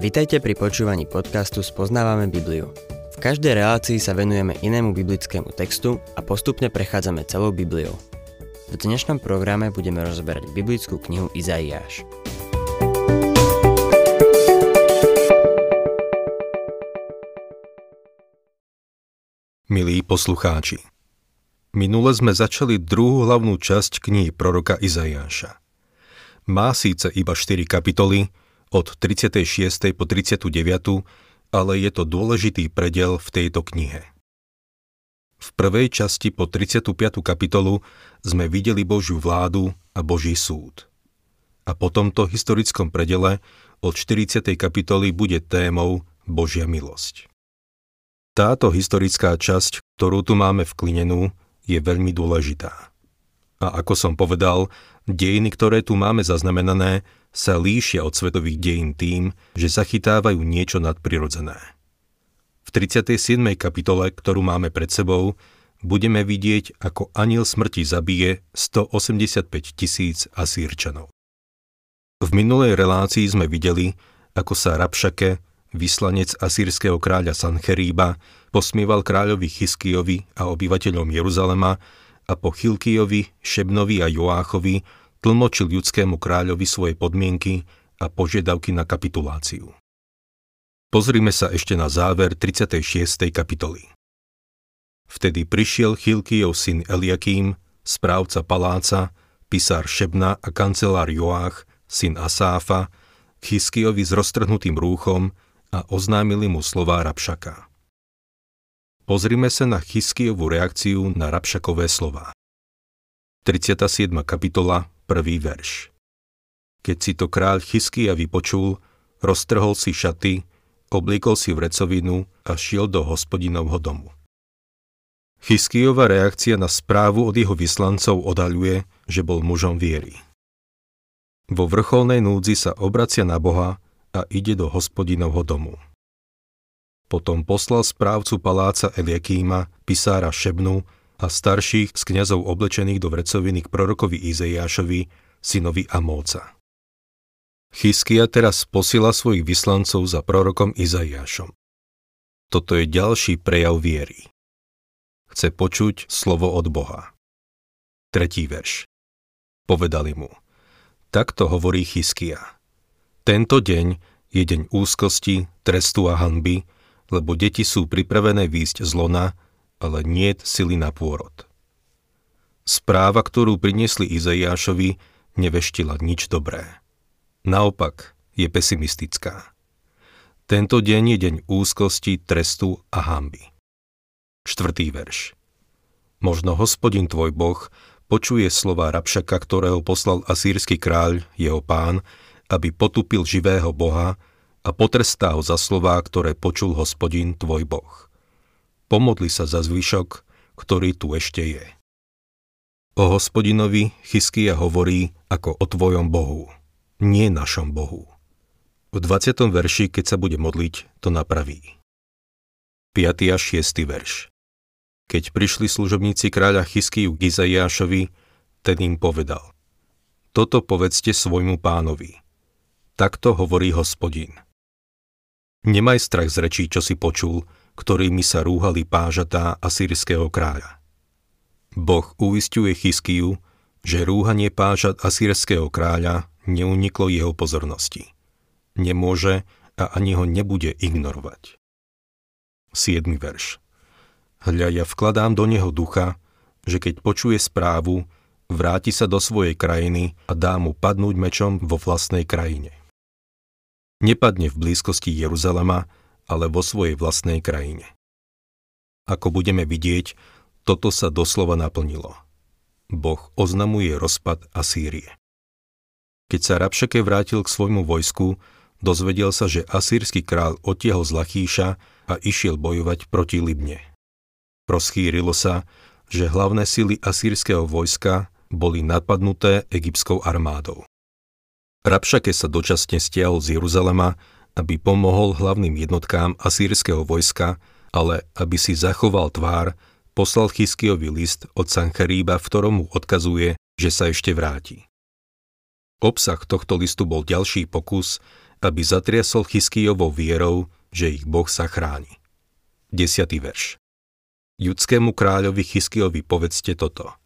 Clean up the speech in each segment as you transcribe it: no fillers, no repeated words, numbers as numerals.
Vitajte pri počúvaní podcastu Spoznávame Bibliu. V každej relácii sa venujeme inému biblickému textu a postupne prechádzame celou Bibliou. V dnešnom programe budeme rozoberať biblickú knihu Izaiáš. Milí poslucháči, minule sme začali druhú hlavnú časť knihy proroka Izaiáša. Má síce iba 4 kapitoly, od 36. po 39., ale je to dôležitý prediel v tejto knihe. V prvej časti po 35. kapitolu sme videli Božiu vládu a Boží súd. A po tomto historickom predele od 40. kapitoly bude témou Božia milosť. Táto historická časť, ktorú tu máme vklinenú, je veľmi dôležitá. A ako som povedal, dejiny, ktoré tu máme zaznamenané, sa líšia od svetových dejín tým, že zachytávajú niečo nadprirodzené. V 37. kapitole, ktorú máme pred sebou, budeme vidieť, ako anjel smrti zabije 185 000 Asýrčanov. V minulej relácii sme videli, ako sa Rabšake, vyslanec asýrskeho kráľa Sancheríba, posmieval kráľovi Chizkijovi a obyvateľom Jeruzalema a po Chilkijovi, Šebnovi a Joáchovi tlmočil judskému kráľovi svoje podmienky a požiadavky na kapituláciu. Pozrime sa ešte na záver 36. kapitoly. Vtedy prišiel Chilkijov syn Eliakim, správca paláca, pisár Šebna a kancelár Joách, syn Asáfa, k Chizkijovi s roztrhnutým rúchom a oznámili mu slová Rabšaka. Pozrime sa na Chizkijovu reakciu na Rabšakové slová. 37. kapitola, 1. verš. Keď si to kráľ Chizkija vypočul, roztrhol si šaty, obliekol si vrecovinu a šiel do hospodinovho domu. Chizkijova reakcia na správu od jeho vyslancov odhaľuje, že bol mužom viery. Vo vrcholnej núdzi sa obracia na Boha a ide do hospodinovho domu. Potom poslal správcu paláca Eliakíma, pisára Šebnu a starších z kňazov oblečených do vrecoviny k prorokovi Izaiášovi, synovi Amóca. Chizkija teraz posiela svojich vyslancov za prorokom Izaiášom. Toto je ďalší prejav viery. Chce počuť slovo od Boha. 3. verš. Povedali mu: Takto hovorí Chizkija. Tento deň je deň úzkosti, trestu a hanby, lebo deti sú pripravené výjsť z lona, ale niet sily na pôrod. Správa, ktorú priniesli Izaiášovi, neveštila nič dobré. Naopak, je pesimistická. Tento deň je deň úzkosti, trestu a hanby. 4. verš. Možno Hospodin tvoj Boh počuje slova Rabšaka, ktorého poslal asýrsky kráľ, jeho pán, aby potupil živého Boha a potrestá ho za slová, ktoré počul Hospodin tvoj Boh. Pomodli sa za zvyšok, ktorý tu ešte je. O Hospodinovi Chizkija hovorí ako o tvojom Bohu, nie našom Bohu. V 20. verši, keď sa bude modliť, to napraví. 5. a 6. verš. Keď prišli služobníci kráľa Chizkiju k Izaiášovi, ten im povedal: Toto povedzte svojmu pánovi. Takto hovorí Hospodin. Nemaj strach z rečí, čo si počul, ktorými sa rúhali pážatá asýrskeho kráľa. Boh uisťuje Chizkiju, že rúhanie pážat asýrskeho kráľa neuniklo jeho pozornosti. Nemôže a ani ho nebude ignorovať. 7. verš. Hľa, ja vkladám do neho ducha, že keď počuje správu, vráti sa do svojej krajiny a dá mu padnúť mečom vo vlastnej krajine. Nepadne v blízkosti Jeruzalema, ale vo svojej vlastnej krajine. Ako budeme vidieť, toto sa doslova naplnilo. Boh oznamuje rozpad Asýrie. Keď sa Rabšake vrátil k svojmu vojsku, dozvedel sa, že asýrsky kráľ odtiahol z Lachíša a išiel bojovať proti Libne. Rozchýrilo sa, že hlavné sily asýrskeho vojska boli napadnuté egyptskou armádou. Rabšake sa dočasne stiahol z Jeruzalema, aby pomohol hlavným jednotkám asýrskeho vojska, ale aby si zachoval tvár, poslal Chizkijovi list od Sancheríba, v ktorom mu odkazuje, že sa ešte vráti. Obsah tohto listu bol ďalší pokus, aby zatriasol Chizkijovou vierou, že ich Boh sa chráni. 10. verš. Judskému kráľovi Chizkijovi povedzte toto.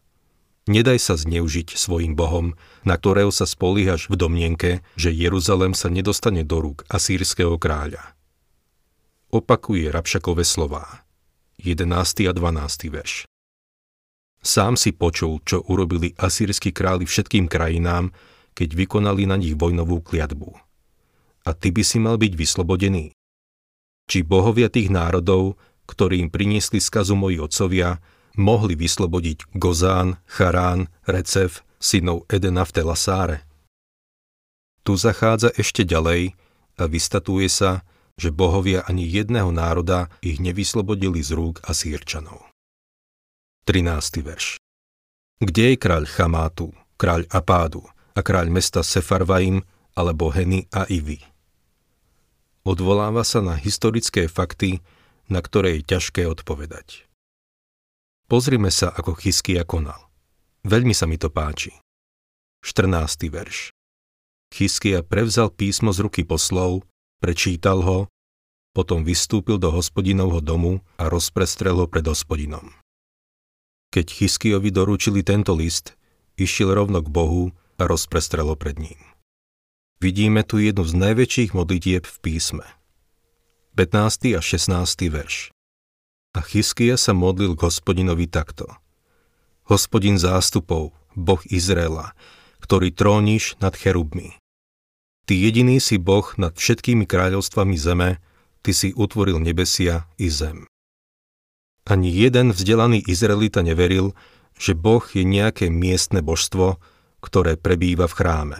Nedaj sa zneužiť svojim bohom, na ktorého sa spoliehaš v domnienke, že Jeruzalém sa nedostane do rúk asýrskeho kráľa. Opakuje Rabšakove slová. 11. a 12. verš. Sám si počul, čo urobili asýrski králi všetkým krajinám, keď vykonali na nich vojnovú kliatbu. A ty by si mal byť vyslobodený. Či bohovia tých národov, ktorým priniesli skazu moji otcovia, mohli vyslobodiť Gozán, Charán, Recev, synov Edena v Telasáre. Tu zachádza ešte ďalej a vystatuje sa, že bohovia ani jedného národa ich nevyslobodili z rúk Asýrčanov. 13. verš. Kde je kráľ Chamátu, kráľ Apádu a kráľ mesta Sefarvajm alebo Heny a Ivy? Odvoláva sa na historické fakty, na ktoré je ťažké odpovedať. Pozrime sa, ako Chizkija konal. Veľmi sa mi to páči. 14. verš. Chizkija prevzal písmo z ruky poslov, prečítal ho, potom vystúpil do hospodinovho domu a rozprestrel ho pred hospodinom. Keď Chizkijovi doručili tento list, išiel rovno k Bohu a rozprestrel ho pred ním. Vidíme tu jednu z najväčších modlitieb v písme. 15. a 16. verš. A Chizkija sa modlil k Hospodinovi takto. Hospodin zástupov, Boh Izraela, ktorý tróniš nad cherubmi. Ty jediný si Boh nad všetkými kráľovstvami zeme, Ty si utvoril nebesia i zem. Ani jeden vzdelaný Izraelita neveril, že Boh je nejaké miestne božstvo, ktoré prebýva v chráme,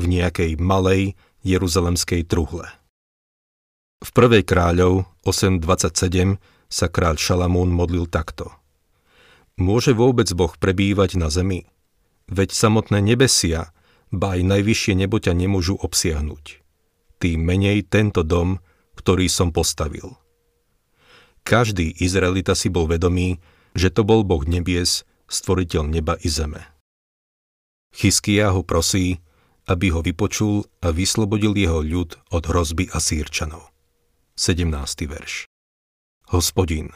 v nejakej malej jeruzalemskej truhle. V 1. kráľov 8.27 sa kráľ Šalamún modlil takto. Môže vôbec Boh prebývať na zemi? Veď samotné nebesia, ba aj najvyššie nebo ťa nemôžu obsiahnuť. Tým menej tento dom, ktorý som postavil. Každý Izraelita si bol vedomý, že to bol Boh nebies, stvoriteľ neba i zeme. Chizkija ho prosí, aby ho vypočul a vyslobodil jeho ľud od hrozby Asýrčanov. 17. verš. Hospodin,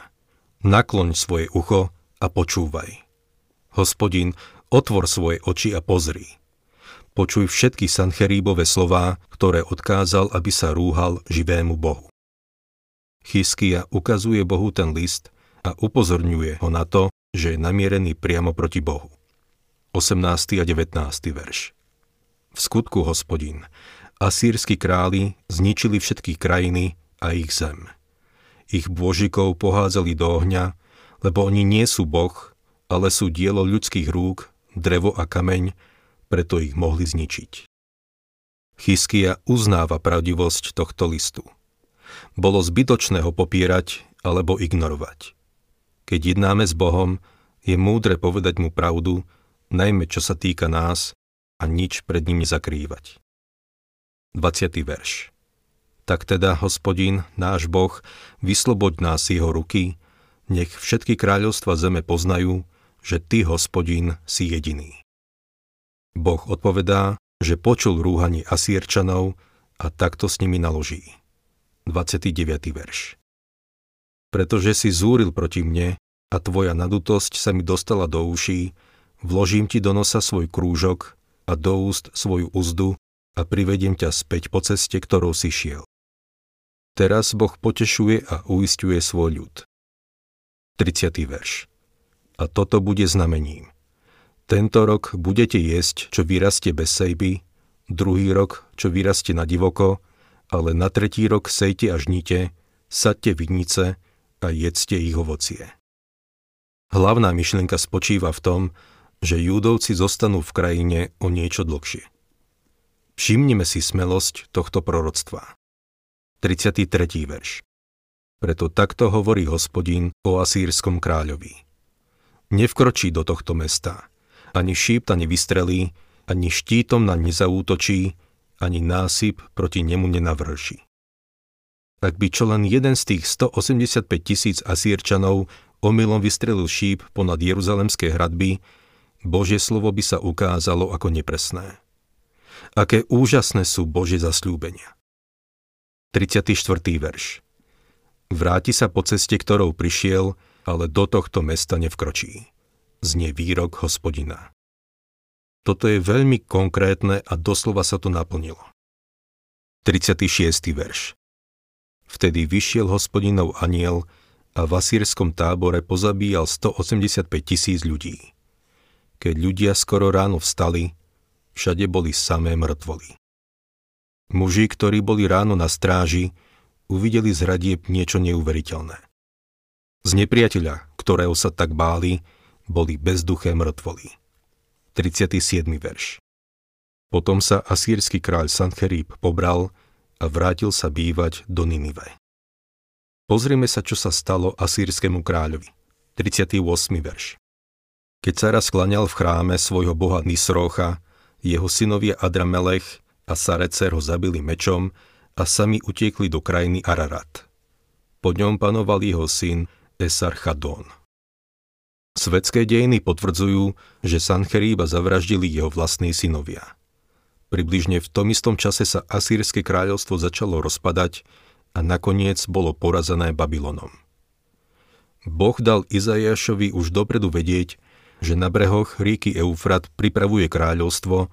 nakloň svoje ucho a počúvaj. Hospodin, otvor svoje oči a pozri. Počuj všetky Sancheríbove slová, ktoré odkázal, aby sa rúhal živému Bohu. Chizkija ukazuje Bohu ten list a upozorňuje ho na to, že je namierený priamo proti Bohu. 18. a 19. verš. V skutku, Hospodin, asýrski králi zničili všetky krajiny a ich zem. Ich božikov pohádzali do ohňa, lebo oni nie sú Boh, ale sú dielo ľudských rúk, drevo a kameň, preto ich mohli zničiť. Chizkija uznáva pravdivosť tohto listu. Bolo zbytočné ho popierať alebo ignorovať. Keď jednáme s Bohom, je múdre povedať mu pravdu, najmä čo sa týka nás, a nič pred ním nezakrývať. 20. verš. Tak teda, Hospodin, náš Boh, vysloboď nás jeho ruky, nech všetky kráľovstva zeme poznajú, že Ty, Hospodin, si jediný. Boh odpovedá, že počul rúhanie Asýrčanov a takto s nimi naloží. 29. verš. Pretože si zúril proti mne a tvoja nadutosť sa mi dostala do uší, vložím ti do nosa svoj krúžok a do úst svoju uzdu a privediem ťa späť po ceste, ktorou si šiel. Teraz Boh potešuje a uisťuje svoj ľud. 30. verš. A toto bude znamením. Tento rok budete jesť, čo vyrastie bez sejby, druhý rok, čo vyrastie na divoko, ale na tretí rok sejte a žnite, sadte vinice a jedzte ich ovocie. Hlavná myšlienka spočíva v tom, že Júdovci zostanú v krajine o niečo dlhšie. Všimnime si smelosť tohto proroctva. 33. verš. Preto takto hovorí Hospodin o asýrskom kráľovi. Nevkročí do tohto mesta, ani šípta nevystrelí, ani štítom na nezaútočí, ani násyp proti nemu nenavrší. Ak by čo len jeden z tých 185 000 Asýrčanov omylom vystrelil šíp ponad jeruzalemské hradby, Božie slovo by sa ukázalo ako nepresné. Aké úžasné sú Božie zasľúbenia. 34. verš. Vráti sa po ceste, ktorou prišiel, ale do tohto mesta nevkročí. Znie výrok Hospodina. Toto je veľmi konkrétne a doslova sa to naplnilo. 36. verš. Vtedy vyšiel Hospodinov anjel a v asýrskom tábore pozabíjal 185 000 ľudí. Keď ľudia skoro ráno vstali, všade boli samé mŕtvoly. Muži, ktorí boli ráno na stráži, uvideli z hradieb niečo neuveriteľné. Z nepriateľa, ktorého sa tak báli, boli bezduché mŕtvoly. 37. verš. Potom sa asýrsky kráľ Sancheríb pobral a vrátil sa bývať do Ninive. Pozrieme sa, čo sa stalo asýrskému kráľovi. 38. verš. Keď sa raz kláňal v chráme svojho boha Nisrocha, jeho synovia Adramelech a Sarecer ho zabili mečom a sami utiekli do krajiny Ararat. Po ňom panoval jeho syn Esar-Chadón. Svetské dejiny potvrdzujú, že Sancheríba zavraždili jeho vlastní synovia. Približne v tom istom čase sa Asýrske kráľovstvo začalo rozpadať a nakoniec bolo porazené Babylonom. Boh dal Izaiášovi už dopredu vedieť, že na brehoch rieky Eufrat pripravuje kráľovstvo,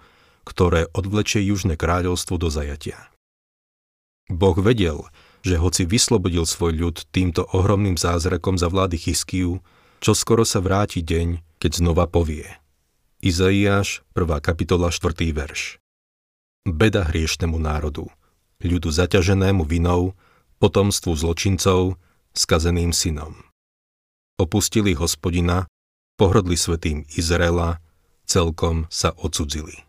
ktoré odvlečie južné kráľovstvo do zajatia. Boh vedel, že hoci vyslobodil svoj ľud týmto ohromným zázrakom za vlády Chizkiju, čoskoro sa vráti deň, keď znova povie. Izaiáš, 1. kapitola, 4. verš. Beda hriešnemu národu, ľudu zaťaženému vinou, potomstvu zločincov, skazeným synom. Opustili Hospodina, pohrdli svätým Izraela, celkom sa odcudzili.